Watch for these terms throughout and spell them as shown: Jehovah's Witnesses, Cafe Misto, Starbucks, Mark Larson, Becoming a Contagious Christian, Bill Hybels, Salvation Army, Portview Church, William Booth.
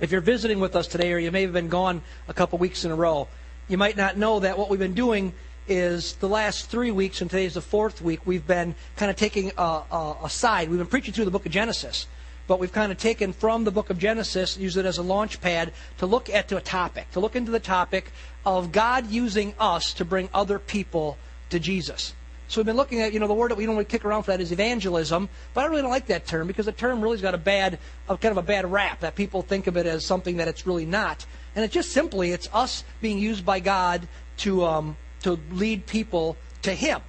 If you're visiting with us today, or you may have been gone a couple weeks in a row, you might not know that what we've been doing is the last 3 weeks, and today's the fourth week, we've been kind of taking a side. We've been preaching through the book of Genesis, but we've kind of taken from the book of Genesis, used it as a launch pad to look at a topic, to look into the topic of God using us to bring other people to Jesus. So we've been looking at, the word that we don't really kick around for that is evangelism, but I really don't like that term because the term really's got a bad rap, that people think of it as something that it's really not. And it's just simply, it's us being used by God to lead people to Him.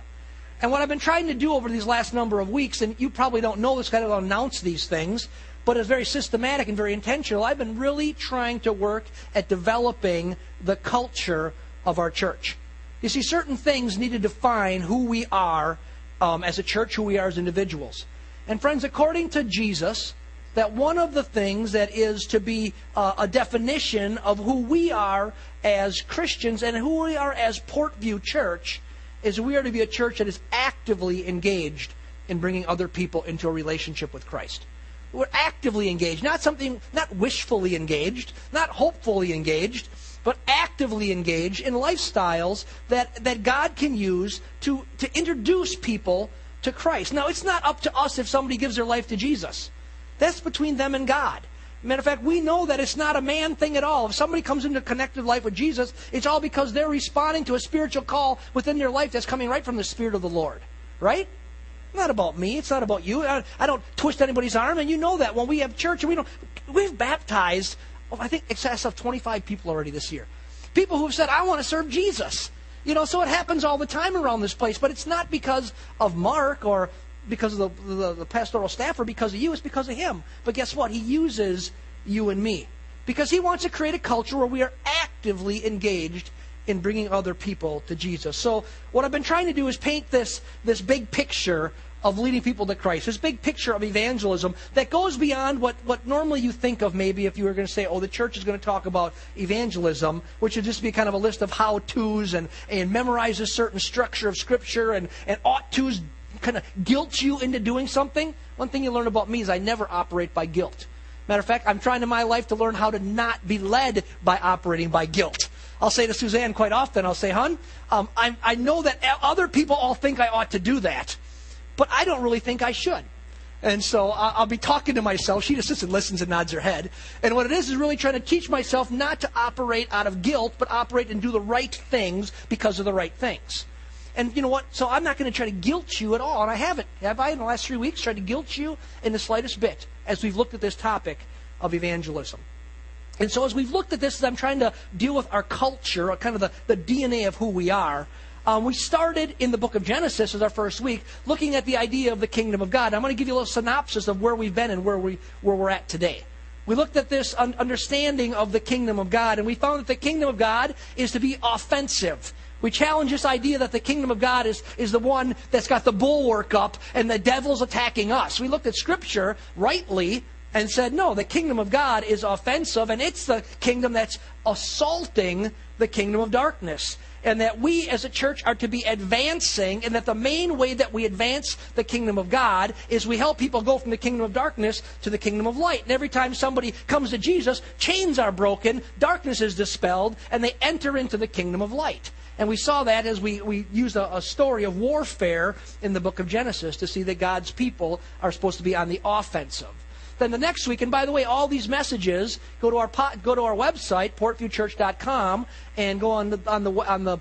And what I've been trying to do over these last number of weeks, and you probably don't know this, I don't announce these things, but it's very systematic and very intentional. I've been really trying to work at developing the culture of our church. You see, certain things need to define who we are as a church, who we are as individuals. And friends, according to Jesus, that one of the things that is to be a definition of who we are as Christians and who we are as Portview Church is we are to be a church that is actively engaged in bringing other people into a relationship with Christ. We're actively engaged, not wishfully engaged, not hopefully engaged, but actively engaged in lifestyles that God can use to introduce people to Christ. Now, it's not up to us if somebody gives their life to Jesus. That's between them and God. Matter of fact, we know that it's not a man thing at all. If somebody comes into a connected life with Jesus, it's all because they're responding to a spiritual call within their life that's coming right from the Spirit of the Lord. Right? Not about me. It's not about you. I don't twist anybody's arm, and you know that when we have church, and we've baptized, I think excess of 25 people already this year. People who have said, I want to serve Jesus. So it happens all the time around this place, but it's not because of Mark or because of the pastoral staff or because of you. It's because of Him. But guess what? He uses you and me because He wants to create a culture where we are actively engaged in bringing other people to Jesus. So what I've been trying to do is paint this big picture of leading people to Christ, this big picture of evangelism that goes beyond what normally you think of maybe if you were going to say, the church is going to talk about evangelism, which would just be kind of a list of how-tos and memorize a certain structure of Scripture and ought-tos kind of guilt you into doing something. One thing you learn about me is I never operate by guilt. Matter of fact, I'm trying in my life to learn how to not be led by operating by guilt. I'll say to Suzanne quite often, I'll say, hon, I know that other people all think I ought to do that, but I don't really think I should. And so I'll be talking to myself. She just sits and listens and nods her head. And what it is really trying to teach myself not to operate out of guilt, but operate and do the right things because of the right things. And you know what? So I'm not going to try to guilt you at all, and I haven't. Have I in the last 3 weeks tried to guilt you in the slightest bit as we've looked at this topic of evangelism? And so as we've looked at this, as I'm trying to deal with our culture, or kind of the DNA of who we are, we started in the book of Genesis as our first week, looking at the idea of the kingdom of God. And I'm going to give you a little synopsis of where we've been and where we're at today. We looked at this understanding of the kingdom of God, and we found that the kingdom of God is to be offensive. We challenge this idea that the kingdom of God is the one that's got the bulwark up and the devil's attacking us. We looked at Scripture rightly and said, no, the kingdom of God is offensive, and it's the kingdom that's assaulting the kingdom of darkness. And that we as a church are to be advancing, and that the main way that we advance the kingdom of God is we help people go from the kingdom of darkness to the kingdom of light. And every time somebody comes to Jesus, chains are broken, darkness is dispelled, and they enter into the kingdom of light. And we saw that as we used a story of warfare in the book of Genesis to see that God's people are supposed to be on the offensive. Then the next week, and by the way, all these messages, go to our website, portviewchurch.com, and go on the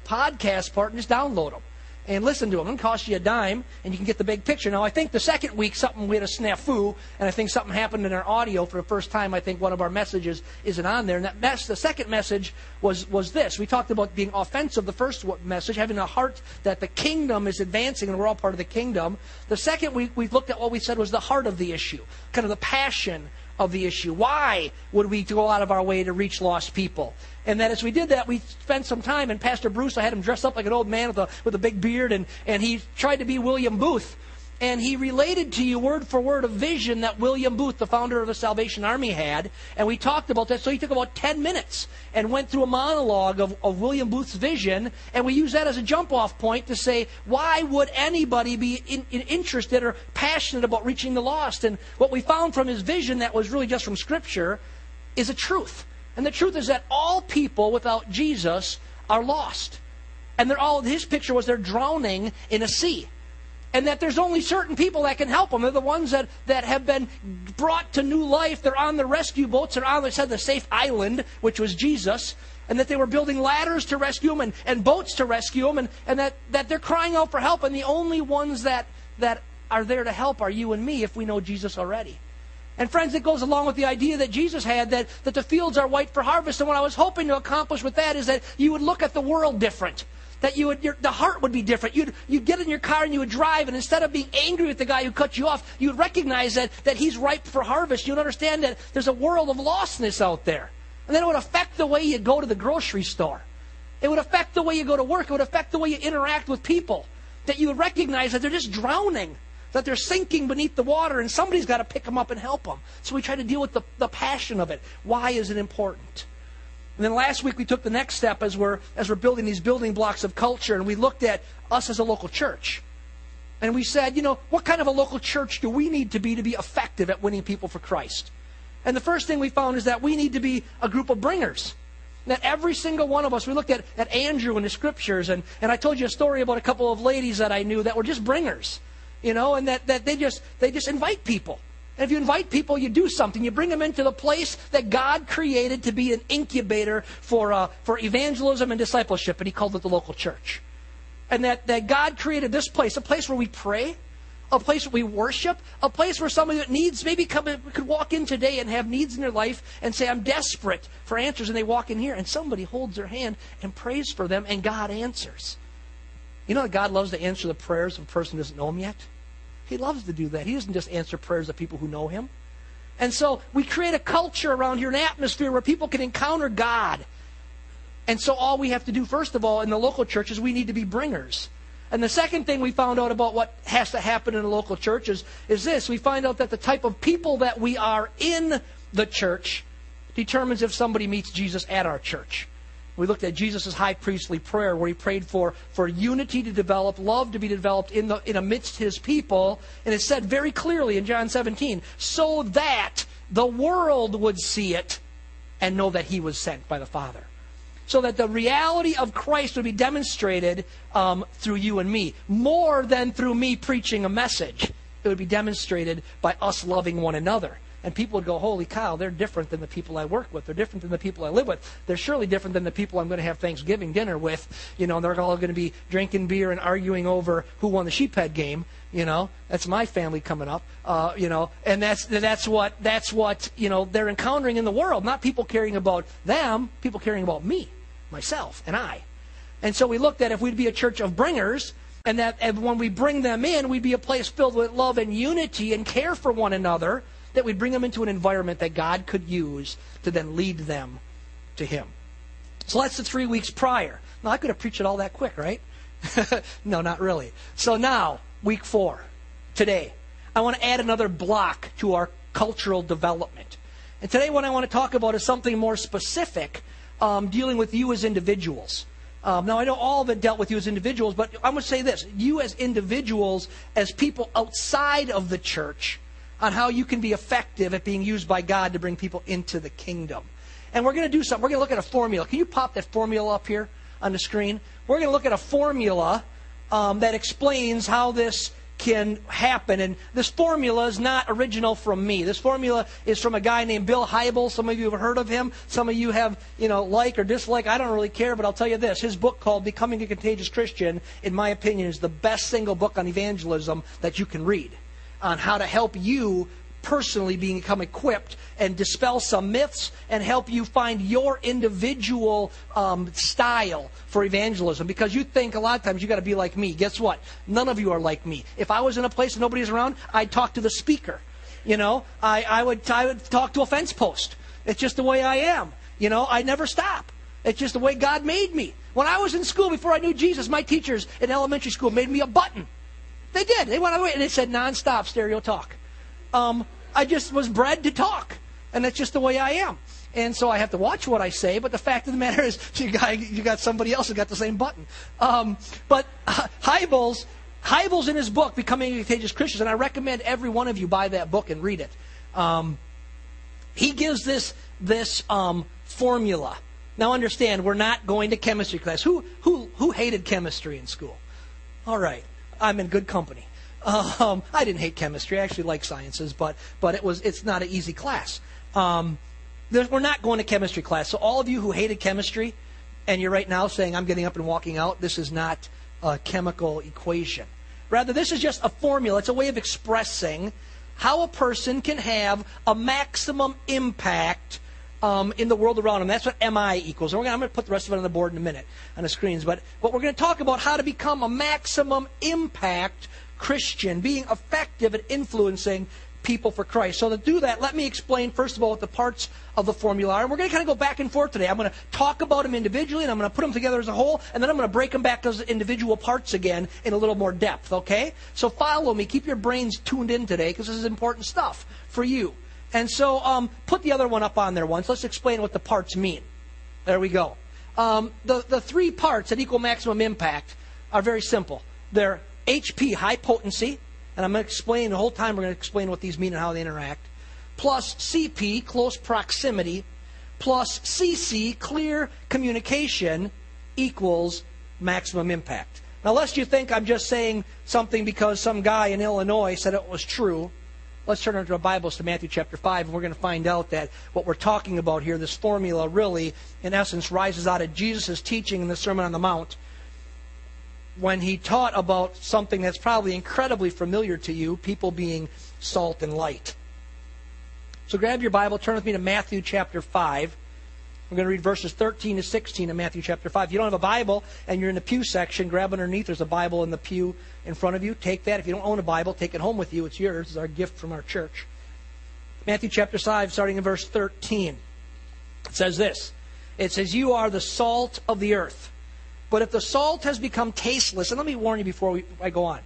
podcast part and just download them and listen to them. It doesn't cost you a dime, and you can get the big picture. Now, I think the second week we had a snafu, and I think something happened in our audio for the first time. I think one of our messages isn't on there. And the second message was this. We talked about being offensive, the first message, having a heart that the kingdom is advancing and we're all part of the kingdom. The second week, we looked at what we said was the heart of the issue, kind of the passion of the issue. Why would we go out of our way to reach lost people? And that as we did that, we spent some time, and Pastor Bruce, I had him dressed up like an old man with a big beard, and he tried to be William Booth. And he related to you word for word a vision that William Booth, the founder of the Salvation Army, had. And we talked about that. So he took about 10 minutes and went through a monologue of William Booth's vision. And we used that as a jump-off point to say, why would anybody be interested or passionate about reaching the lost? And what we found from his vision that was really just from Scripture is a truth. And the truth is that all people without Jesus are lost. And they're all, his picture was they're drowning in a sea. And that there's only certain people that can help them. They're the ones that have been brought to new life. They're on the rescue boats. They're on, they said, the safe island, which was Jesus. And that they were building ladders to rescue them and boats to rescue them. And that they're crying out for help. And the only ones that are there to help are you and me if we know Jesus already. And friends, it goes along with the idea that Jesus had that the fields are white for harvest. And what I was hoping to accomplish with that is that you would look at the world different. That the heart would be different. You'd get in your car and you would drive, and instead of being angry with the guy who cut you off, you'd recognize that he's ripe for harvest. You'd understand that there's a world of lostness out there. And then it would affect the way you go to the grocery store. It would affect the way you go to work. It would affect the way you interact with people. That you would recognize that they're just drowning. That they're sinking beneath the water, and somebody's got to pick them up and help them. So we try to deal with the passion of it. Why is it important? And then last week we took the next step as we're building these building blocks of culture, and we looked at us as a local church. And we said, what kind of a local church do we need to be effective at winning people for Christ? And the first thing we found is that we need to be a group of bringers. That every single one of us, we looked at Andrew in the scriptures, and I told you a story about a couple of ladies that I knew that were just bringers. And that they just invite people. And if you invite people, you do something. You bring them into the place that God created to be an incubator for evangelism and discipleship, and he called it the local church. And that God created this place, a place where we pray, a place where we worship, a place where somebody that needs, maybe could walk in today and have needs in their life and say, I'm desperate for answers, and they walk in here, and somebody holds their hand and prays for them, and God answers. You know that God loves to answer the prayers of a person who doesn't know him yet? He loves to do that. He doesn't just answer prayers of people who know him. And so we create a culture around here, an atmosphere where people can encounter God. And so all we have to do, first of all, in the local church is we need to be bringers. And the second thing we found out about what has to happen in a local church is this. We find out that the type of people that we are in the church determines if somebody meets Jesus at our church. We looked at Jesus' high priestly prayer where he prayed for unity to develop, love to be developed in amidst his people. And it said very clearly in John 17, so that the world would see it and know that he was sent by the Father. So that the reality of Christ would be demonstrated through you and me. More than through me preaching a message. It would be demonstrated by us loving one another. And people would go, holy cow, they're different than the people I work with. They're different than the people I live with. They're surely different than the people I'm going to have Thanksgiving dinner with. And they're all going to be drinking beer and arguing over who won the sheephead game. That's my family coming up. And that's what they're encountering in the world. Not people caring about them, people caring about me, myself, and I. And so we looked at if we'd be a church of bringers, and that when we bring them in, we'd be a place filled with love and unity and care for one another, that we'd bring them into an environment that God could use to then lead them to him. So that's the 3 weeks prior. Now, I could have preached it all that quick, right? No, not really. So now, week 4, today, I want to add another block to our cultural development. And today what I want to talk about is something more specific, dealing with you as individuals. Now, I know all of it dealt with you as individuals, but I'm going to say this. You as individuals, as people outside of the church, on how you can be effective at being used by God to bring people into the kingdom. And we're going to do something. We're going to look at a formula. Can you pop that formula up here on the screen? We're going to look at a formula that explains how this can happen. And this formula is not original from me. This formula is from a guy named Bill Hybels. Some of you have heard of him. Some of you have, like or dislike. I don't really care, but I'll tell you this. His book called Becoming a Contagious Christian, in my opinion, is the best single book on evangelism that you can read, on how to help you personally become equipped and dispel some myths and help you find your individual style for evangelism. Because you think a lot of times you got to be like me. Guess what? None of you are like me. If I was in a place and nobody's around, I'd talk to the speaker. I would talk to a fence post. It's just the way I am. I never stop. It's just the way God made me. When I was in school, before I knew Jesus, my teachers in elementary school made me a button. They did. They went away and they said nonstop stereo talk. I just was bred to talk, and that's just the way I am. And so I have to watch what I say. But the fact of the matter is, you got somebody else who got the same button. But Hybels in his book Becoming Contagious Christians, and I recommend every one of you buy that book and read it. He gives this this formula. Now understand, we're not going to chemistry class. Who hated chemistry in school? All right, I'm in good company. I didn't hate chemistry. I actually like sciences, but it's not an easy class. We're not going to chemistry class. So all of you who hated chemistry, and you're right now saying, I'm getting up and walking out, this is not a chemical equation. Rather, this is just a formula. It's a way of expressing how a person can have a maximum impact in the world around them. That's what MI equals. And I'm going to put the rest of it on the board in a minute, on the screens. But we're going to talk about how to become a maximum impact Christian, being effective at influencing people for Christ. So to do that, let me explain, first of all, what the parts of the formula are. And we're going to kind of go back and forth today. I'm going to talk about them individually, and I'm going to put them together as a whole, and then I'm going to break them back as individual parts again in a little more depth, okay? So follow me. Keep your brains tuned in today, because this is important stuff for you. And so put the other one up on there once. Let's explain what the parts mean. There we go. The three parts that equal maximum impact are very simple. They're HP, high potency, and I'm going to explain the whole time, we're going to explain what these mean and how they interact, plus CP, close proximity, plus CC, clear communication, equals maximum impact. Now, lest you think I'm just saying something because some guy in Illinois said it was true, let's turn into our Bibles to Matthew chapter 5, and we're going to find out that what we're talking about here, this formula really, in essence, rises out of Jesus' teaching in the Sermon on the Mount, when he taught about something that's probably incredibly familiar to you, people being salt and light. So grab your Bible, turn with me to Matthew chapter 5. We're going to read verses 13 to 16 of Matthew chapter 5. If you don't have a Bible and you're in the pew section, grab underneath. There's a Bible in the pew in front of you. Take that. If you don't own a Bible, take it home with you. It's yours. It's our gift from our church. Matthew chapter 5, starting in verse 13. It says this. It says, "You are the salt of the earth. But if the salt has become tasteless," and let me warn you before I go on.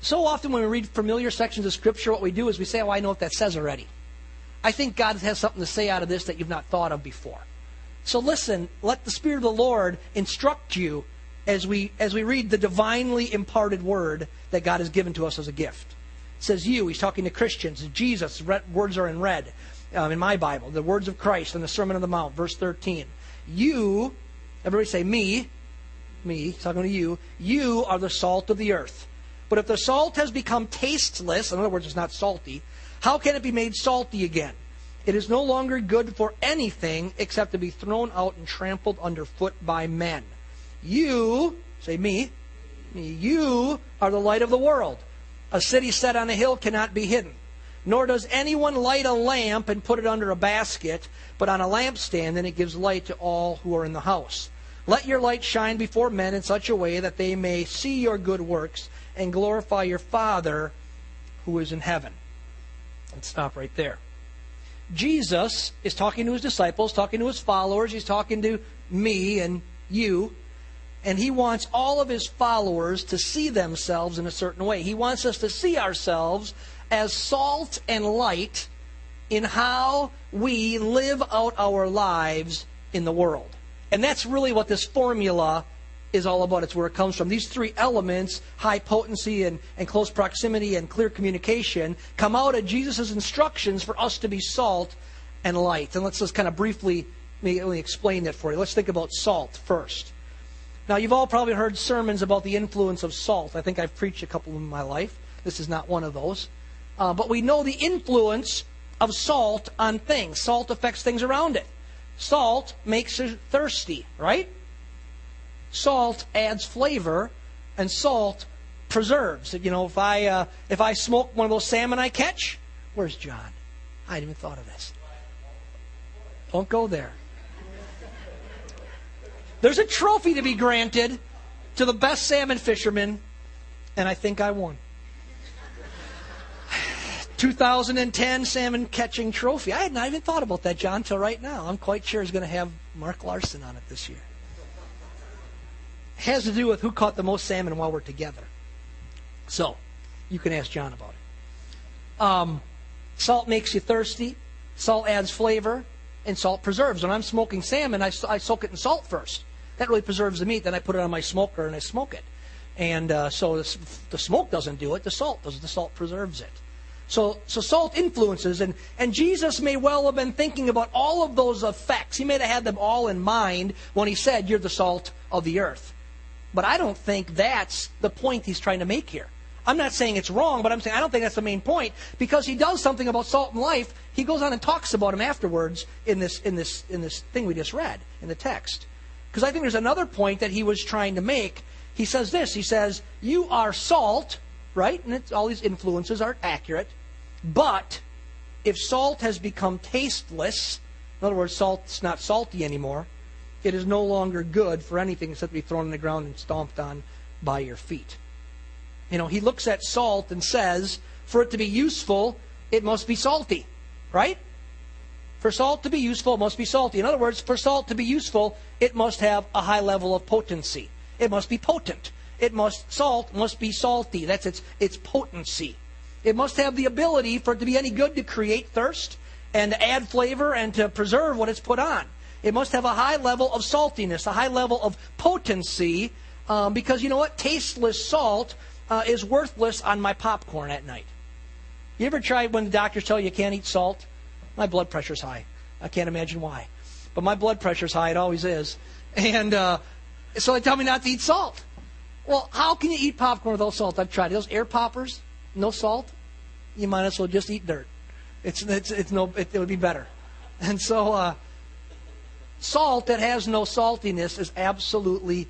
So often when we read familiar sections of Scripture, what we do is we say, oh, I know what that says already. I think God has something to say out of this that you've not thought of before. So listen, let the Spirit of the Lord instruct you as we read the divinely imparted word that God has given to us as a gift. It says you, he's talking to Christians, Jesus, words are in red in my Bible, the words of Christ in the Sermon on the Mount, verse 13. You... Everybody say, me, talking to you. You are the salt of the earth. But if the salt has become tasteless, in other words, it's not salty, how can it be made salty again? It is no longer good for anything except to be thrown out and trampled underfoot by men. You, say me, you are the light of the world. A city set on a hill cannot be hidden. Nor does anyone light a lamp and put it under a basket, but on a lampstand, and it gives light to all who are in the house. Let your light shine before men in such a way that they may see your good works and glorify your Father who is in heaven." Let's stop right there. Jesus is talking to his disciples, talking to his followers. He's talking to me and you. And he wants all of his followers to see themselves in a certain way. He wants us to see ourselves as salt and light in how we live out our lives in the world. And that's really what this formula is all about. It's where it comes from. These three elements, high potency and close proximity and clear communication, come out of Jesus' instructions for us to be salt and light. And let's just kind of briefly explain that for you. Let's think about salt first. Now, you've all probably heard sermons about the influence of salt. I think I've preached a couple of them in my life. This is not one of those. But we know the influence of salt on things. Salt affects things around it. Salt makes you thirsty, right? Salt adds flavor, and salt preserves. You know, if I smoke one of those salmon I catch, where's John? I hadn't even thought of this. Don't go there. There's a trophy to be granted to the best salmon fisherman, and I think I won. 2010 Salmon Catching Trophy. I had not even thought about that, John, until right now. I'm quite sure it's going to have Mark Larson on it this year. It has to do with who caught the most salmon while we're together. So, you can ask John about it. Salt makes you thirsty. Salt adds flavor. And salt preserves. When I'm smoking salmon, I soak it in salt first. That really preserves the meat. Then I put it on my smoker and I smoke it. And so the smoke doesn't do it. The salt does. The salt preserves it. So salt influences, and Jesus may well have been thinking about all of those effects. He may have had them all in mind when he said, "You're the salt of the earth." But I don't think that's the point he's trying to make here. I'm not saying it's wrong, but I'm saying I don't think that's the main point, because he does something about salt and life. He goes on and talks about them afterwards in this thing we just read in the text. Because I think there's another point that he was trying to make. He says this. He says, "You are salt," right? And it's, all these influences are accurate. "But if salt has become tasteless," in other words, salt's not salty anymore, "it is no longer good for anything except to be thrown in the ground and stomped on by your feet." You know, he looks at salt and says, for it to be useful, it must be salty, right? For salt to be useful, it must be salty. In other words, for salt to be useful, it must have a high level of potency. It must be potent. Salt must be salty. That's its potency. It must have the ability for it to be any good to create thirst and to add flavor and to preserve what it's put on. It must have a high level of saltiness, a high level of potency, because you know what? Tasteless salt is worthless on my popcorn at night. You ever tried when the doctors tell you you can't eat salt? My blood pressure's high. I can't imagine why. But my blood pressure's high. It always is. And so they tell me not to eat salt. Well, how can you eat popcorn without salt? I've tried those air poppers, no salt. You might as well just eat dirt. It would be better. And so salt that has no saltiness is absolutely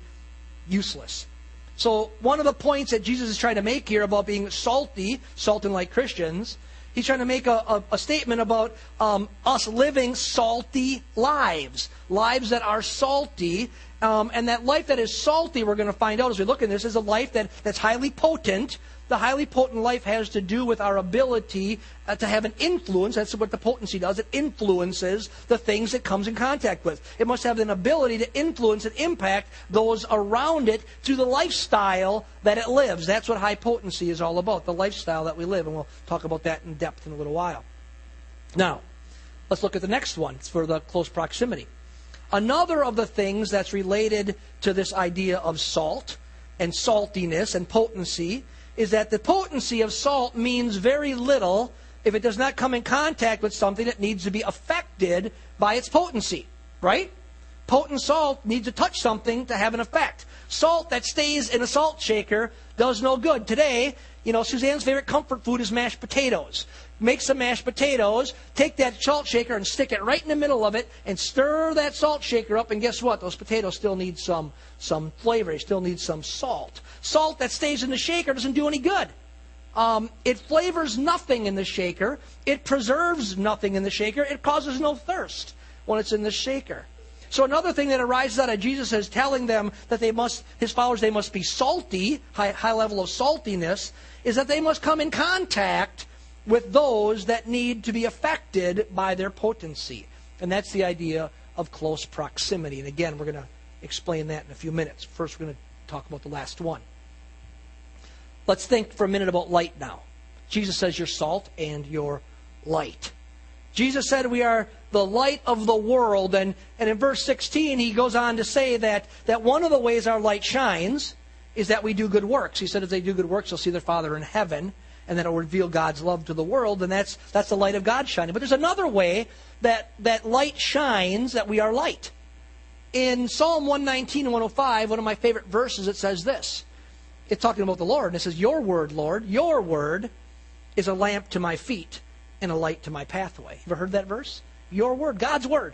useless. So one of the points that Jesus is trying to make here about being salty, salting like Christians, he's trying to make a statement about us living salty lives that are salty. And that life that is salty, we're going to find out as we look at this, is a life that's highly potent. The highly potent life has to do with our ability to have an influence. That's what the potency does. It influences the things it comes in contact with. It must have an ability to influence and impact those around it through the lifestyle that it lives. That's what high potency is all about, the lifestyle that we live. And we'll talk about that in depth in a little while. Now, let's look at the next one. It's for the close proximity. Another of the things that's related to this idea of salt and saltiness and potency is that the potency of salt means very little if it does not come in contact with something that needs to be affected by its potency, right? Potent salt needs to touch something to have an effect. Salt that stays in a salt shaker does no good. Today, you know, Suzanne's favorite comfort food is mashed potatoes. Make some mashed potatoes, take that salt shaker and stick it right in the middle of it and stir that salt shaker up, and guess what? Those potatoes still need some flavor. They still need some salt. Salt that stays in the shaker doesn't do any good. It flavors nothing in the shaker. It preserves nothing in the shaker. It causes no thirst when it's in the shaker. So another thing that arises out of Jesus is telling them that his followers must be salty, high level of saltiness, is that they must come in contact with those that need to be affected by their potency. And that's the idea of close proximity. And again, we're going to explain that in a few minutes. First, we're going to talk about the last one. Let's think for a minute about light now. Jesus says you're salt and you're light. Jesus said we are the light of the world. And in verse 16, he goes on to say that one of the ways our light shines is that we do good works. He said if they do good works, they'll see their Father in heaven, and that it will reveal God's love to the world. And that's the light of God shining. But there's another way that light shines, that we are light. In Psalm 119 and 105, one of my favorite verses, it says this. It's talking about the Lord. And it says, "Your word, Lord, your word is a lamp to my feet and a light to my pathway." You ever heard that verse? Your word, God's word,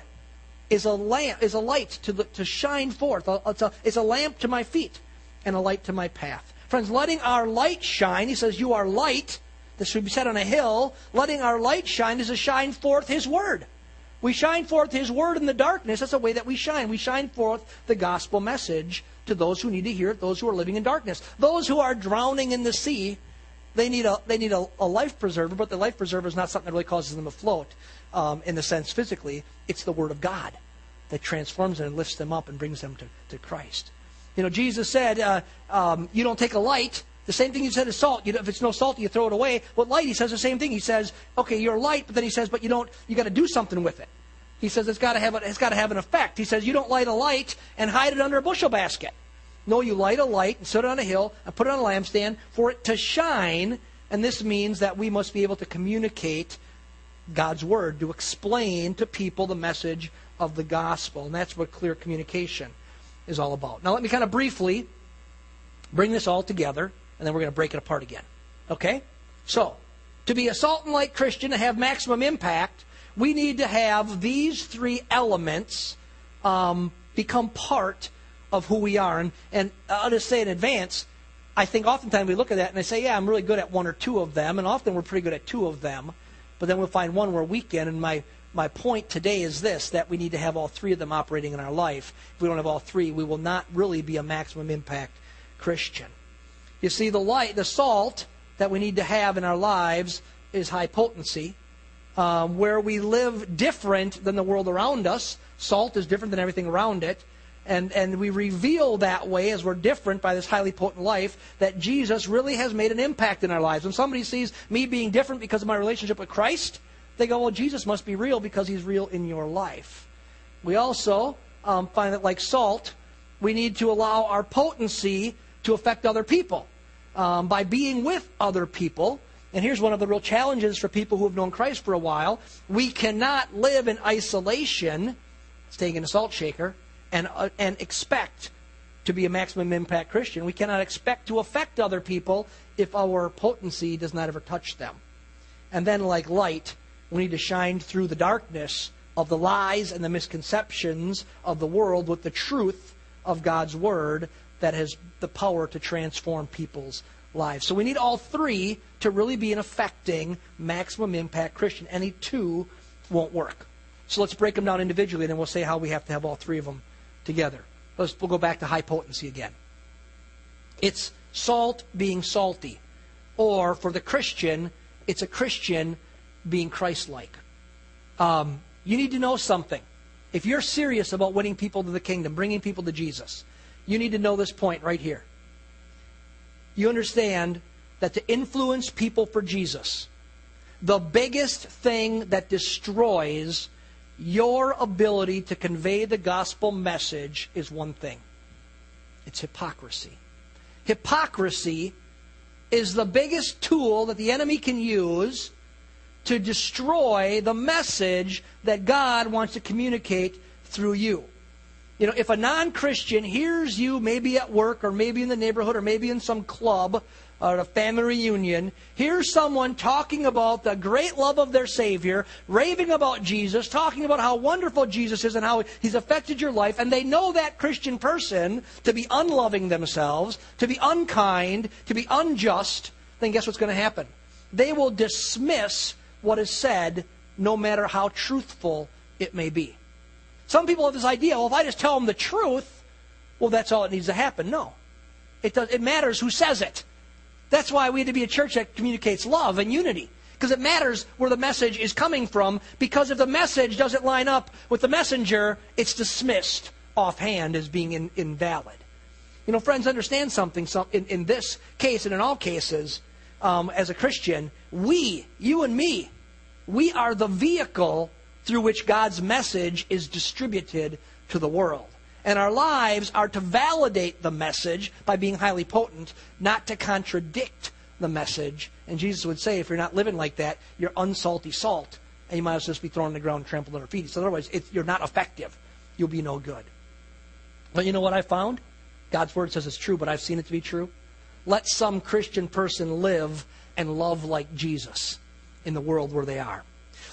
is a lamp, is a light to shine forth. It's a lamp to my feet and a light to my path. Friends, letting our light shine, he says, "You are light." This should be set on a hill. Letting our light shine is to shine forth his word. We shine forth his word in the darkness. That's the way that we shine. We shine forth the gospel message to those who need to hear it, those who are living in darkness. Those who are drowning in the sea, They need a life preserver, but the life preserver is not something that really causes them afloat in the sense physically. It's the Word of God that transforms them and lifts them up and brings them to Christ. You know, Jesus said, you don't take a light. The same thing he said is salt. If it's no salt, you throw it away. With light, he says the same thing. He says, okay, you're light, but then he says, but you got to do something with it. He says it's got to have an effect. He says you don't light a light and hide it under a bushel basket. No, you light a light and set it on a hill and put it on a lampstand for it to shine And this means that we must be able to communicate God's word, to explain to people the message of the gospel. And that's what clear communication is all about. Now let me kind of briefly bring this all together, and then we're going to break it apart again. Okay? So, to be a salt and light Christian, to have maximum impact, we need to have these three elements become part of who we are. And I'll just say in advance, I think oftentimes we look at that and I say, yeah, I'm really good at one or two of them, and often we're pretty good at two of them, but then we'll find one we're weak in. And my point today is this, that we need to have all three of them operating in our life. If we don't have all three, we will not really be a maximum impact Christian. You see, the salt that we need to have in our lives is high potency, where we live different than the world around us. Salt is different than everything around it. And we reveal that way, as we're different by this highly potent life, that Jesus really has made an impact in our lives. When somebody sees me being different because of my relationship with Christ, they go, well, Jesus must be real because he's real in your life. We also find that, like salt, we need to allow our potency to affect other people by being with other people. And here's one of the real challenges for people who have known Christ for a while. We cannot live in isolation, staying in a salt shaker, and expect to be a maximum impact Christian. We cannot expect to affect other people if our potency does not ever touch them. And then, like light, we need to shine through the darkness of the lies and the misconceptions of the world with the truth of God's word that has the power to transform people's lives. So we need all three to really be an affecting maximum impact Christian. Any two won't work. So let's break them down individually, and then we'll say how we have to have all three of them together. We'll go back to high potency again. It's salt being salty. Or for the Christian, it's a Christian being Christ-like. You need to know something. If you're serious about winning people to the kingdom, bringing people to Jesus, you need to know this point right here. You understand that to influence people for Jesus, the biggest thing that destroys your ability to convey the gospel message is one thing. It's hypocrisy. Hypocrisy is the biggest tool that the enemy can use to destroy the message that God wants to communicate through you. You know, if a non-Christian hears you maybe at work or maybe in the neighborhood or maybe in some club or a family reunion, hears someone talking about the great love of their Savior, raving about Jesus, talking about how wonderful Jesus is and how he's affected your life, and they know that Christian person to be unloving themselves, to be unkind, to be unjust, then guess what's going to happen? They will dismiss what is said, no matter how truthful it may be. Some people have this idea, well, if I just tell them the truth, well, that's all that needs to happen. No. It matters who says it. That's why we need to be a church that communicates love and unity. Because it matters where the message is coming from. Because if the message doesn't line up with the messenger, it's dismissed offhand as being invalid. You know, friends, understand something. In this case and in all cases, as a Christian, you and me, we are the vehicle through which God's message is distributed to the world. And our lives are to validate the message by being highly potent, not to contradict the message. And Jesus would say, if you're not living like that, you're unsalty salt, and you might as well just be thrown on the ground and trampled under feet. So otherwise, you're not effective. You'll be no good. But you know what I found? God's word says it's true, but I've seen it to be true. Let some Christian person live and love like Jesus in the world where they are.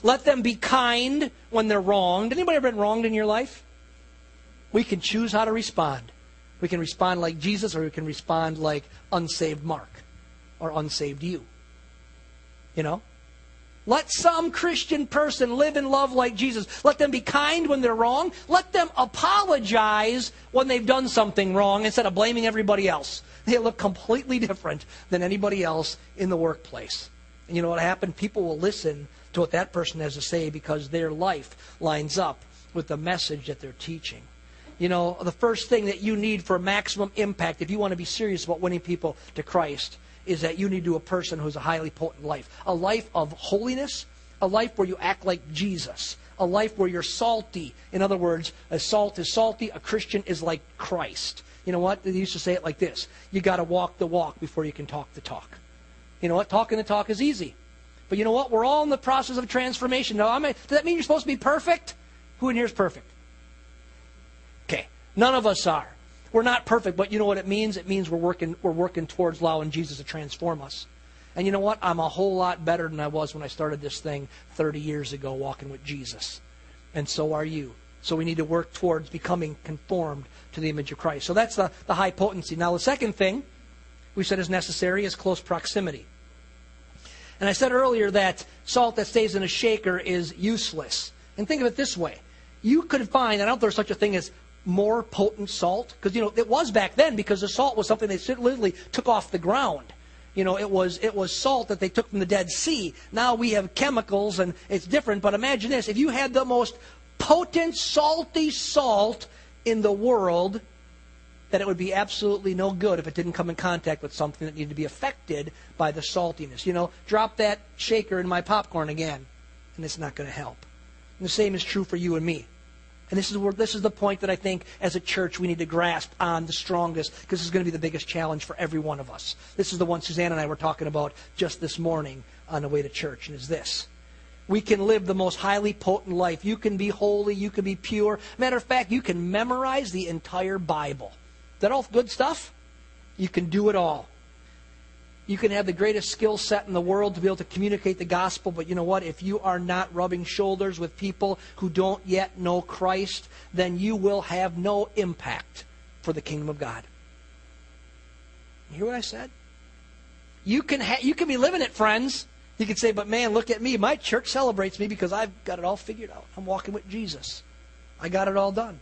Let them be kind when they're wronged. Anybody ever been wronged in your life? We can choose how to respond. We can respond like Jesus, or we can respond like unsaved Mark or unsaved you. You know? Let some Christian person live and love like Jesus. Let them be kind when they're wrong. Let them apologize when they've done something wrong instead of blaming everybody else. They look completely different than anybody else in the workplace. And you know what happened? People will listen to what that person has to say because their life lines up with the message that they're teaching. You know, the first thing that you need for maximum impact, if you want to be serious about winning people to Christ, is that you need to be a person who's a highly potent life. A life of holiness, a life where you act like Jesus, a life where you're salty. In other words, a salt is salty, a Christian is like Christ. You know what? They used to say it like this. You got to walk the walk before you can talk the talk. You know what? Talking the talk is easy. But you know what? We're all in the process of transformation. Now, does that mean you're supposed to be perfect? Who in here is perfect? Okay. None of us are. We're not perfect, but you know what it means? It means we're working towards allowing Jesus to transform us. And you know what? I'm a whole lot better than I was when I started this thing 30 years ago walking with Jesus. And so are you. So we need to work towards becoming conformed to the image of Christ. So that's the high potency. Now, the second thing we said is necessary is close proximity. And I said earlier that salt that stays in a shaker is useless. And think of it this way. You could find, I don't know if there's such a thing as more potent salt, because, you know, it was back then, because the salt was something they literally took off the ground. You know, it was salt that they took from the Dead Sea. Now we have chemicals and it's different. But imagine this. If you had the most potent, salty salt in the world, that it would be absolutely no good if it didn't come in contact with something that needed to be affected by the saltiness. You know, drop that shaker in my popcorn again, and it's not going to help. And the same is true for you and me. And this is the point that I think as a church we need to grasp on the strongest, because this is going to be the biggest challenge for every one of us. This is the one Suzanne and I were talking about just this morning on the way to church, and is this. We can live the most highly potent life. You can be holy. You can be pure. Matter of fact, you can memorize the entire Bible. Is that all good stuff? You can do it all. You can have the greatest skill set in the world to be able to communicate the gospel, but you know what? If you are not rubbing shoulders with people who don't yet know Christ, then you will have no impact for the kingdom of God. You hear what I said? You can be living it, friends. You could say, but man, look at me. My church celebrates me because I've got it all figured out. I'm walking with Jesus. I got it all done.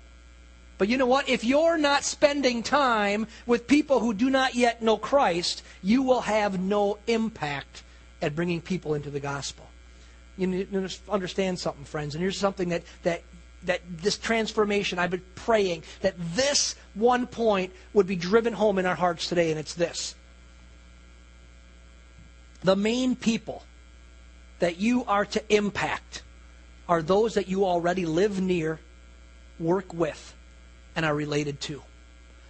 But you know what? If you're not spending time with people who do not yet know Christ, you will have no impact at bringing people into the gospel. You need to understand something, friends. And here's something that this transformation, I've been praying that this one point would be driven home in our hearts today, and it's this. The main people that you are to impact are those that you already live near, work with, and are related to.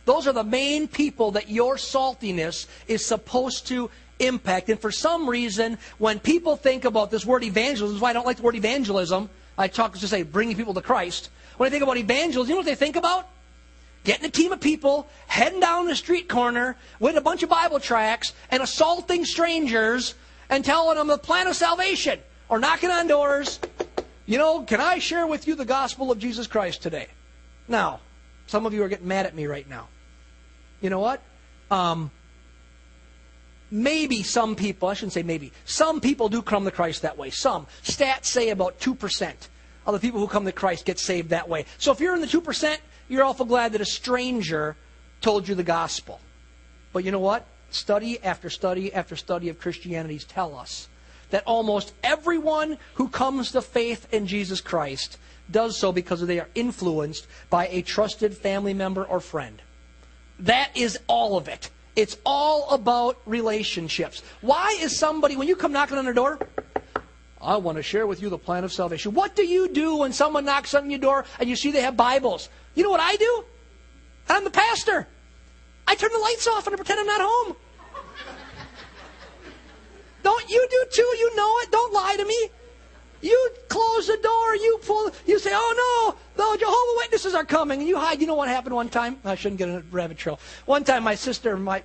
Those are the main people that your saltiness is supposed to impact. And for some reason, when people think about this word evangelism, this is why I don't like the word evangelism. I talk to say bringing people to Christ. When I think about evangelism, you know what they think about? Getting a team of people, heading down the street corner with a bunch of Bible tracts and assaulting strangers and telling them the plan of salvation, or knocking on doors. You know, can I share with you the gospel of Jesus Christ today? Now, some of you are getting mad at me right now. You know what? Maybe some people, I shouldn't say maybe, some people do come to Christ that way. Some. Stats say about 2% of the people who come to Christ get saved that way. So if you're in the 2%, you're awful glad that a stranger told you the gospel. But you know what? Study after study after study of Christianities tell us that almost everyone who comes to faith in Jesus Christ does so because they are influenced by a trusted family member or friend. That is all of it. It's all about relationships. Why is somebody, when you come knocking on their door, I want to share with you the plan of salvation. What do you do when someone knocks on your door and you see they have Bibles? You know what I do? I'm the pastor. I turn the lights off and I pretend I'm not home. Don't you do too? You know it. Don't lie to me. You close the door, you say, oh no, the Jehovah's Witnesses are coming, and you hide. You know what happened one time? I shouldn't get in a rabbit trail. One time my sister, my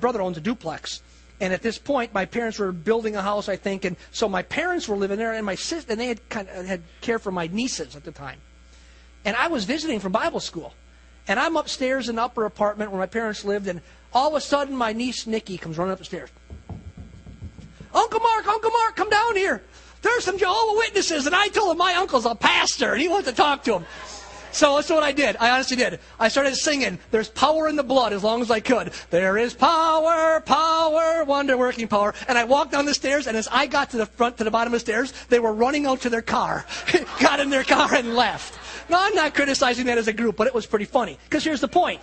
brother owns a duplex, and at this point my parents were building a house, I think, and so my parents were living there, and my sister, and they had had care for my nieces at the time. And I was visiting from Bible school, and I'm upstairs in the upper apartment where my parents lived, and all of a sudden my niece Nikki comes running up the stairs. Uncle Mark, come down here. There's some Jehovah's Witnesses, and I told him my uncle's a pastor, and he wants to talk to him. So that's what I did. I honestly did. I started singing, there's power in the blood, as long as I could. There is power, power, wonder-working power. And I walked down the stairs, and as I got to the bottom of the stairs, they were running out to their car. Got in their car and left. Now, I'm not criticizing that as a group, but it was pretty funny. Because here's the point.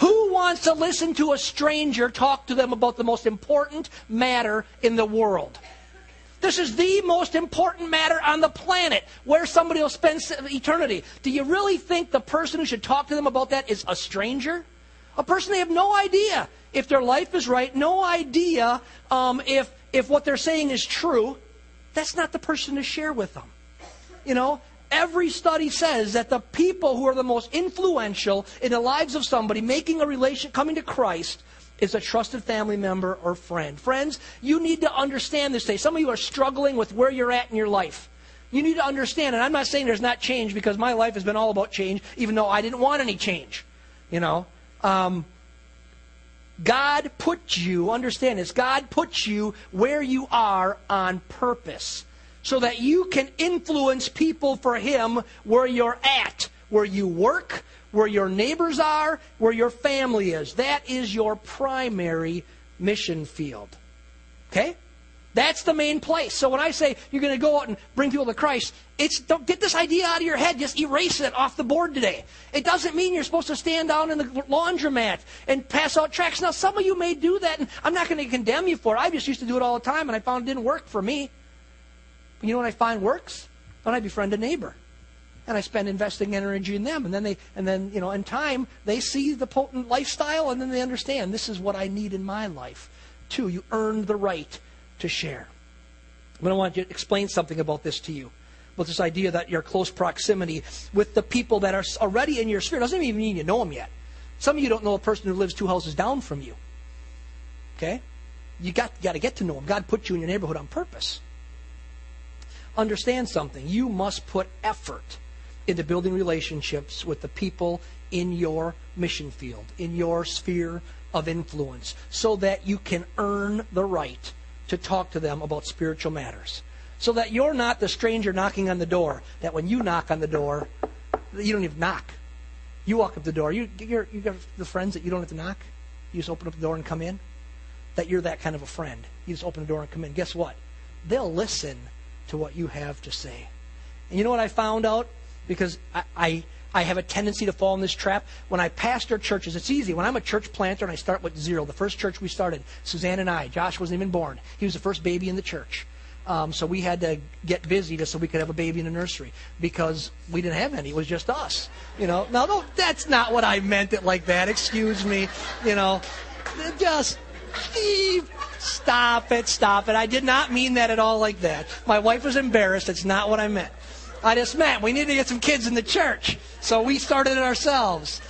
Who wants to listen to a stranger talk to them about the most important matter in the world? This is the most important matter on the planet, where somebody will spend eternity. Do you really think the person who should talk to them about that is a stranger? A person they have no idea if their life is right, no idea if what they're saying is true, that's not the person to share with them. You know, every study says that the people who are the most influential in the lives of somebody making a relation, coming to Christ, is a trusted family member or friend. Friends, you need to understand this today. Some of you are struggling with where you're at in your life. You need to understand, and I'm not saying there's not change, because my life has been all about change, even though I didn't want any change. You know, God put you, understand this, God put you where you are on purpose, so that you can influence people for Him where you're at, where you work, where your neighbors are, where your family is. That is your primary mission field. Okay? That's the main place. So when I say you're going to go out and bring people to Christ, don't get this idea out of your head. Just erase it off the board today. It doesn't mean you're supposed to stand down in the laundromat and pass out tracts. Now, some of you may do that, and I'm not going to condemn you for it. I just used to do it all the time, and I found it didn't work for me. But you know what I find works? When I befriend a neighbor, and I spend investing energy in them, and then in time, they see the potent lifestyle, and then they understand this is what I need in my life. Two, you earned the right to share. I'm going to want to explain something about this to you, about this idea that your close proximity with the people that are already in your sphere doesn't even mean you know them yet. Some of you don't know a person who lives 2 houses down from you. Okay? You got to get to know them. God put you in your neighborhood on purpose. Understand something. You must put effort into building relationships with the people in your mission field, in your sphere of influence, so that you can earn the right to talk to them about spiritual matters. So that you're not the stranger knocking on the door, that when you knock on the door, you don't even knock. You walk up the door. You got the friends that you don't have to knock. You just open up the door and come in. That you're that kind of a friend. You just open the door and come in. Guess what? They'll listen to what you have to say. And you know what I found out? Because I have a tendency to fall in this trap. When I pastor churches, it's easy. When I'm a church planter and I start with 0, the first church we started, Suzanne and I, Josh wasn't even born. He was the first baby in the church. So we had to get busy just so we could have a baby in the nursery, because we didn't have any. It was just us. You know, no, that's not what I meant it like that. Excuse me. You know, just Steve, stop it. I did not mean that at all like that. My wife was embarrassed. That's not what I meant. I just meant we needed to get some kids in the church, so we started it ourselves.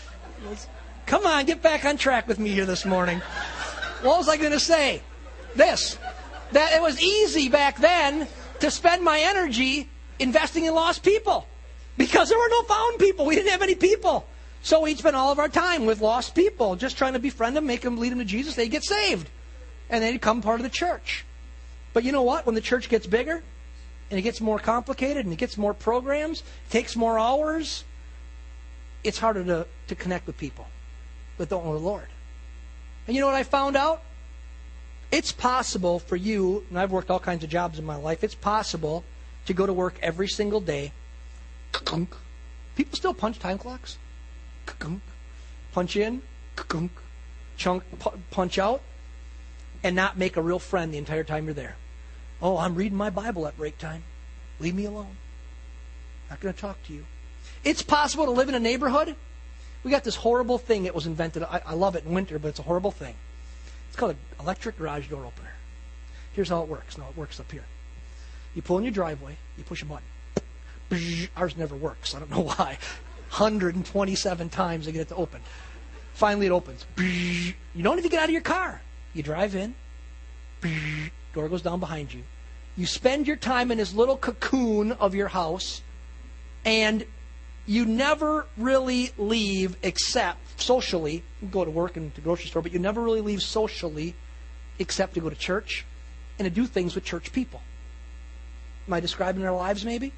Come on, get back on track with me here this morning. What was I going to say? This. That it was easy back then to spend my energy investing in lost people, because there were no found people. We didn't have any people. So we'd spend all of our time with lost people, just trying to befriend them, make them, lead them to Jesus. They'd get saved, and they'd become part of the church. But you know what? When the church gets bigger, and it gets more complicated, and it gets more programs, it takes more hours, it's harder to connect with people that don't know the Lord. And you know what I found out? It's possible for you, and I've worked all kinds of jobs in my life, it's possible to go to work every single day. People still punch time clocks. Punch in, punch out, and not make a real friend the entire time you're there. Oh, I'm reading my Bible at break time. Leave me alone. Not going to talk to you. It's possible to live in a neighborhood. We got this horrible thing that was invented. I love it in winter, but it's a horrible thing. It's called an electric garage door opener. Here's how it works. Now, it works up here. You pull in your driveway. You push a button. Ours never works. I don't know why. 127 times they get it to open. Finally, it opens. You don't even get out of your car. You drive in. Door goes down behind you. You spend your time in this little cocoon of your house, and you never really leave except socially. You go to work and to the grocery store, but you never really leave socially except to go to church and to do things with church people. Am I describing their lives maybe?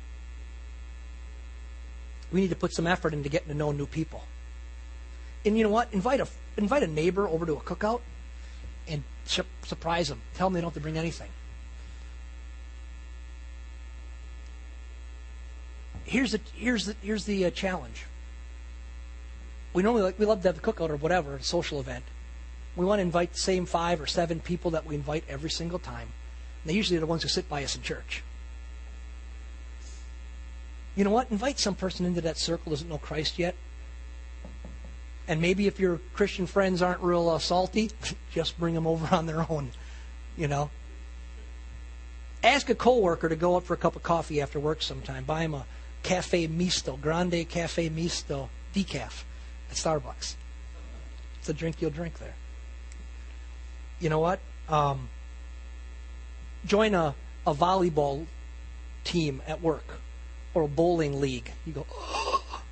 We need to put some effort into getting to know new people. And you know what? Invite a neighbor over to a cookout and surprise them. Tell them they don't have to bring anything. Here's the challenge. We normally we love to have the cookout or whatever, a social event. We want to invite the same 5 or 7 people that we invite every single time. And they usually are the ones who sit by us in church. You know what? Invite some person into that circle who doesn't know Christ yet, And maybe if your Christian friends aren't real salty, just bring them over on their own, you know. Ask a coworker to go out for a cup of coffee after work sometime. Buy him a Cafe Misto, Grande Cafe Misto, decaf at Starbucks. It's a drink you'll drink there. You know what? Join a volleyball team at work or a bowling league. You go, oh,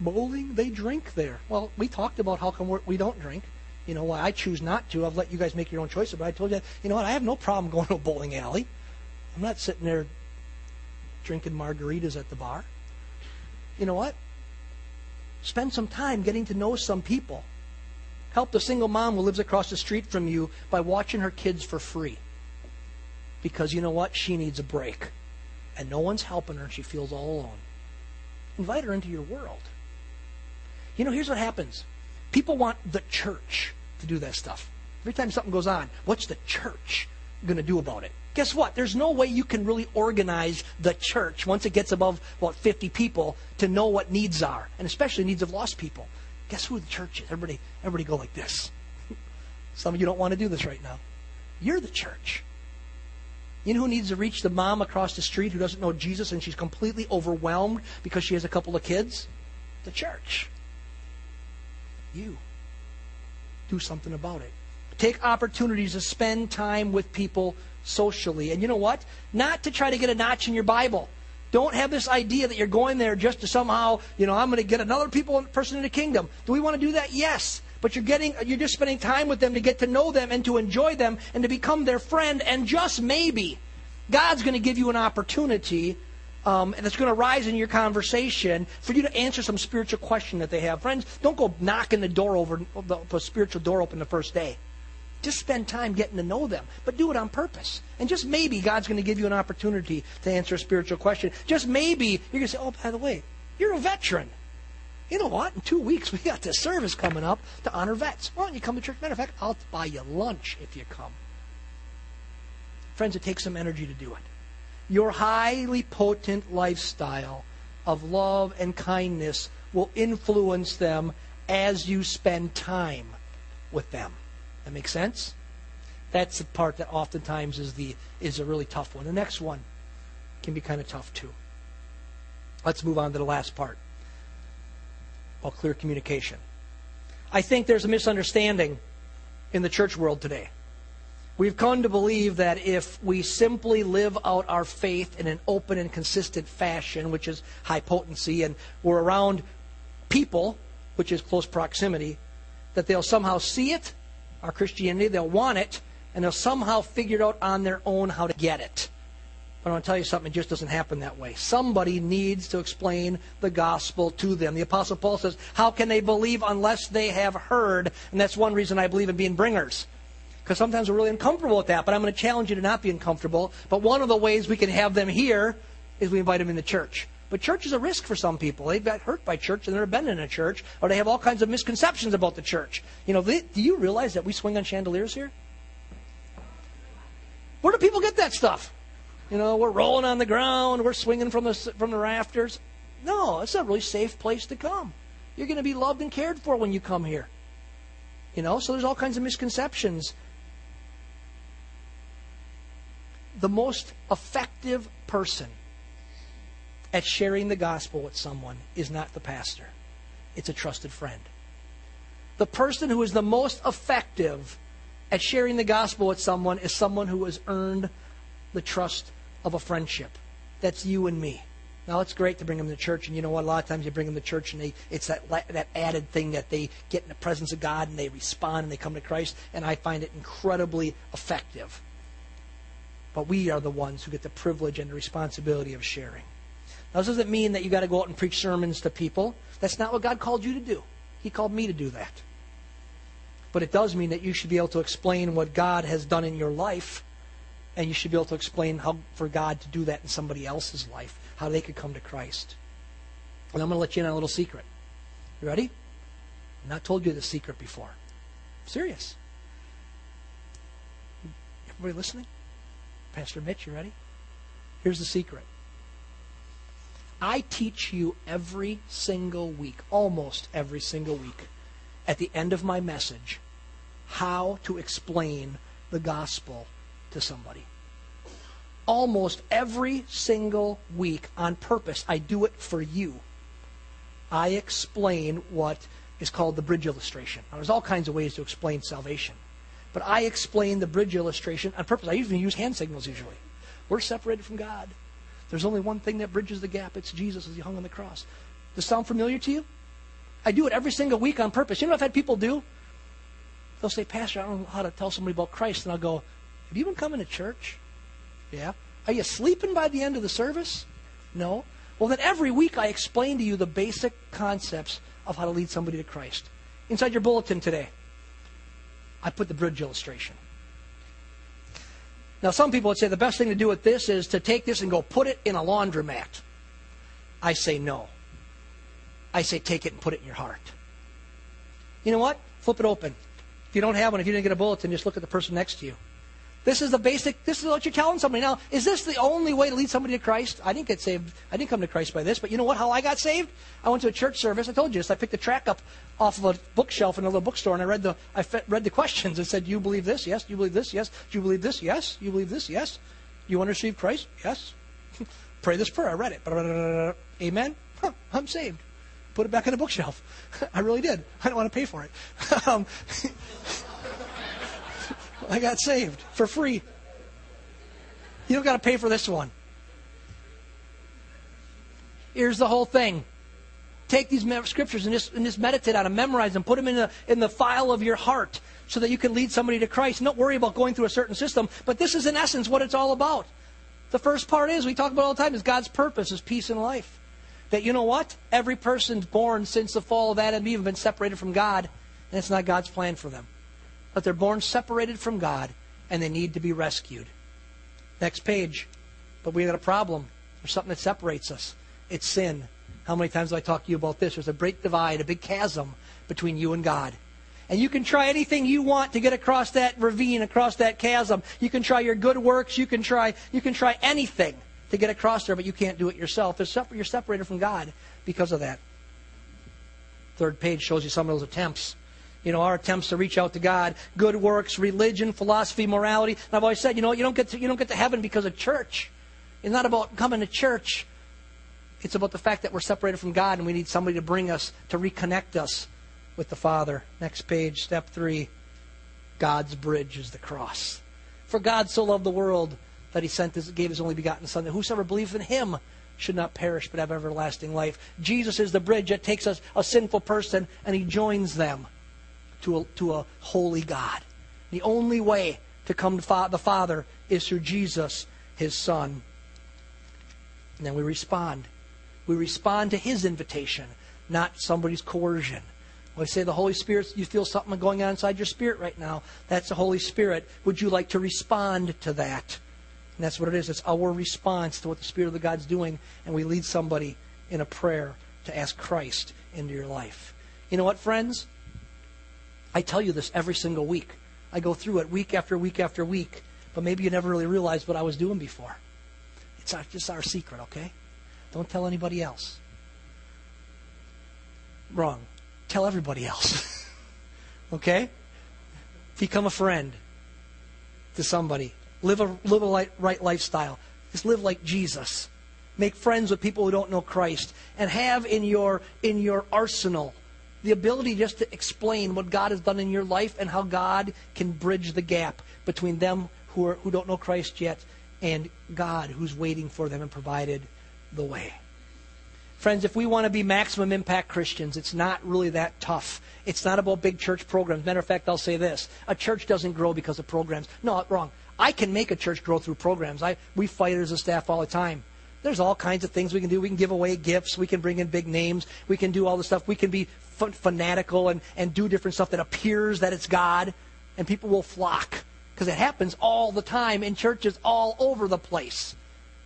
bowling? They drink there. Well, we talked about how come we don't drink. You know why I choose not to. I've let you guys make your own choices, but I told you, you know what? I have no problem going to a bowling alley. I'm not sitting there drinking margaritas at the bar. You know what? Spend some time getting to know some people. Help the single mom who lives across the street from you by watching her kids for free. Because you know what? She needs a break. And no one's helping her and she feels all alone. Invite her into your world. You know, here's what happens. People want the church to do that stuff. Every time something goes on, what's the church going to do about it? Guess what? There's no way you can really organize the church once it gets above, what, 50 people to know what needs are. And especially needs of lost people. Guess who the church is? Everybody go like this. Some of you don't want to do this right now. You're the church. You know who needs to reach the mom across the street who doesn't know Jesus and she's completely overwhelmed because she has a couple of kids? The church. You. Do something about it. Take opportunities to spend time with people socially. And you know what? Not to try to get a notch in your Bible. Don't have this idea that you're going there just to somehow, you know, I'm going to get another person in the kingdom. Do we want to do that? Yes. But you're just spending time with them to get to know them and to enjoy them and to become their friend. And just maybe God's going to give you an opportunity and it's going to rise in your conversation for you to answer some spiritual question that they have. Friends, don't go knocking the spiritual door open the first day. Just spend time getting to know them, but do it on purpose. And just maybe God's going to give you an opportunity to answer a spiritual question. Just maybe you're going to say, oh, by the way, you're a veteran. You know what? In 2 weeks, we got this service coming up to honor vets. Why don't you come to church? Matter of fact, I'll buy you lunch if you come. Friends, it takes some energy to do it. Your highly potent lifestyle of love and kindness will influence them as you spend time with them. That makes sense? That's the part that oftentimes is a really tough one. The next one can be kind of tough too. Let's move on to the last part. About clear communication. I think there's a misunderstanding in the church world today. We've come to believe that if we simply live out our faith in an open and consistent fashion, which is high potency, and we're around people, which is close proximity, that they'll somehow see it, our Christianity, they'll want it, and they'll somehow figure it out on their own how to get it. But I want to tell you something, it just doesn't happen that way. Somebody needs to explain the gospel to them. The Apostle Paul says, how can they believe unless they have heard? And that's one reason I believe in being bringers. Because sometimes we're really uncomfortable with that, but I'm going to challenge you to not be uncomfortable. But one of the ways we can have them here is we invite them in the church. But church is a risk for some people. They've got hurt by church and they've never been in a church, or they have all kinds of misconceptions about the church. You know, do you realize that we swing on chandeliers here? Where do people get that stuff? You know, we're rolling on the ground, we're swinging from the rafters. No, it's a really safe place to come. You're going to be loved and cared for when you come here. You know, so there's all kinds of misconceptions. The most effective person at sharing the gospel with someone is not the pastor. It's a trusted friend. The person who is the most effective at sharing the gospel with someone is someone who has earned the trust of a friendship. That's you and me. Now, it's great to bring them to church, and you know what? A lot of times you bring them to church, and it's that added thing that they get in the presence of God, and they respond, and they come to Christ, and I find it incredibly effective. But we are the ones who get the privilege and the responsibility of sharing. Now, this doesn't mean that you got to go out and preach sermons to people. That's not what God called you to do. He called me to do that. But it does mean that you should be able to explain what God has done in your life, and you should be able to explain how for God to do that in somebody else's life, how they could come to Christ. And I'm going to let you in on a little secret. You ready? I've not told you this secret before. I'm serious. Everybody listening? Pastor Mitch, you ready? Here's the secret. I teach you every single week, almost every single week, at the end of my message how to explain the gospel to somebody. Almost every single week on purpose, I do it for you. I explain what is called the bridge illustration. Now, there's all kinds of ways to explain salvation. But I explain the bridge illustration on purpose. I even use hand signals usually. We're separated from God. There's only one thing that bridges the gap. It's Jesus as he hung on the cross. Does it sound familiar to you? I do it every single week on purpose. You know what I've had people do? They'll say, Pastor, I don't know how to tell somebody about Christ. And I'll go, have you been coming to church? Yeah. Are you sleeping by the end of the service? No. Well, then every week I explain to you the basic concepts of how to lead somebody to Christ. Inside your bulletin today, I put the bridge illustration. Now, some people would say the best thing to do with this is to take this and go put it in a laundromat. I say no. I say take it and put it in your heart. You know what? Flip it open. If you don't have one, if you didn't get a bulletin, just look at the person next to you. This is the basic, this is what you're telling somebody. Now, is this the only way to lead somebody to Christ? I didn't get saved. I didn't come to Christ by this, but you know what? How I got saved? I went to a church service. I told you this. I picked a tract up off of a bookshelf in a little bookstore, and I read the questions and said, do you believe this? Yes. Do you believe this? Yes. Do you believe this? Yes. Do you believe this? Yes. Do you want to receive Christ? Yes. Pray this prayer. I read it. Amen. Huh, I'm saved. Put it back on the bookshelf. I really did. I don't want to pay for it. I got saved for free. You don't got to pay for this one. Here's the whole thing. Take these scriptures and just meditate on them, memorize them, put them in the file of your heart so that you can lead somebody to Christ. And don't worry about going through a certain system, but this is in essence what it's all about. The first part is, we talk about all the time, is God's purpose is peace in life. That you know what? Every person's born since the fall of Adam and Eve have been separated from God, and it's not God's plan for them. But they're born separated from God, and they need to be rescued. Next page. But we got a problem. There's something that separates us. It's sin. How many times do I talk to you about this? There's a great divide, a big chasm between you and God. And you can try anything you want to get across that ravine, across that chasm. You can try your good works. You can try anything to get across there, but you can't do it yourself. You're separated from God because of that. Third page shows you some of those attempts. You know, our attempts to reach out to God, good works, religion, philosophy, morality. And I've always said, you know, you don't get to heaven because of church. It's not about coming to church. It's about the fact that we're separated from God and we need somebody to bring us, to reconnect us with the Father. Next page, step 3, God's bridge is the cross. For God so loved the world that he gave his only begotten Son, that whosoever believes in him should not perish but have everlasting life. Jesus is the bridge that takes us, a sinful person, and he joins them to a holy God. The only way to come to the Father is through Jesus, his Son. And then we respond. We respond to his invitation, not somebody's coercion. When I say the Holy Spirit, you feel something going on inside your spirit right now. That's the Holy Spirit. Would you like to respond to that? And that's what it is. It's our response to what the Spirit of the God's doing, and we lead somebody in a prayer to ask Christ into your life. You know what, friends? I tell you this every single week. I go through it week after week after week, but maybe you never really realized what I was doing before. It's just our secret, okay? Don't tell anybody else. Wrong. Tell everybody else. Okay? Become a friend to somebody. Live a right lifestyle. Just live like Jesus. Make friends with people who don't know Christ, and have in your arsenal the ability just to explain what God has done in your life and how God can bridge the gap between them who don't know Christ yet and God who's waiting for them and provided the way. Friends, if we want to be maximum impact Christians, it's not really that tough. It's not about big church programs. Matter of fact, I'll say this. A church doesn't grow because of programs. No, wrong. I can make a church grow through programs. We fight as a staff all the time. There's all kinds of things we can do. We can give away gifts. We can bring in big names. We can do all this stuff. We can be fanatical and do different stuff that appears that it's God, and people will flock because it happens all the time in churches all over the place.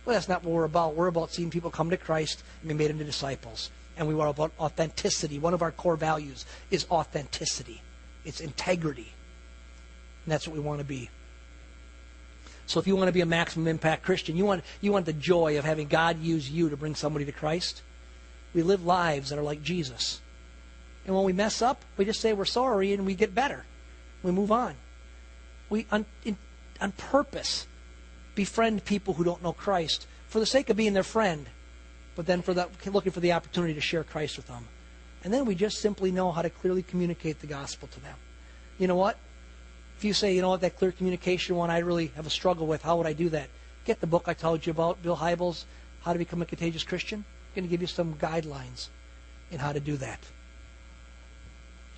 Well, that's not what we're about. We're about seeing people come to Christ and be made into disciples. And we are about authenticity. One of our core values is authenticity. It's integrity. And that's what we want to be. So if you want to be a maximum impact Christian, you want the joy of having God use you to bring somebody to Christ. We live lives that are like Jesus. And when we mess up, we just say we're sorry and we get better. We move on. We, on purpose, befriend people who don't know Christ for the sake of being their friend, but then for that, looking for the opportunity to share Christ with them. And then we just simply know how to clearly communicate the gospel to them. You know what? If you say, you know what, that clear communication one I really have a struggle with, how would I do that? Get the book I told you about, Bill Hybels, How to Become a Contagious Christian. I'm going to give you some guidelines in how to do that.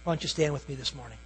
Why don't you stand with me this morning?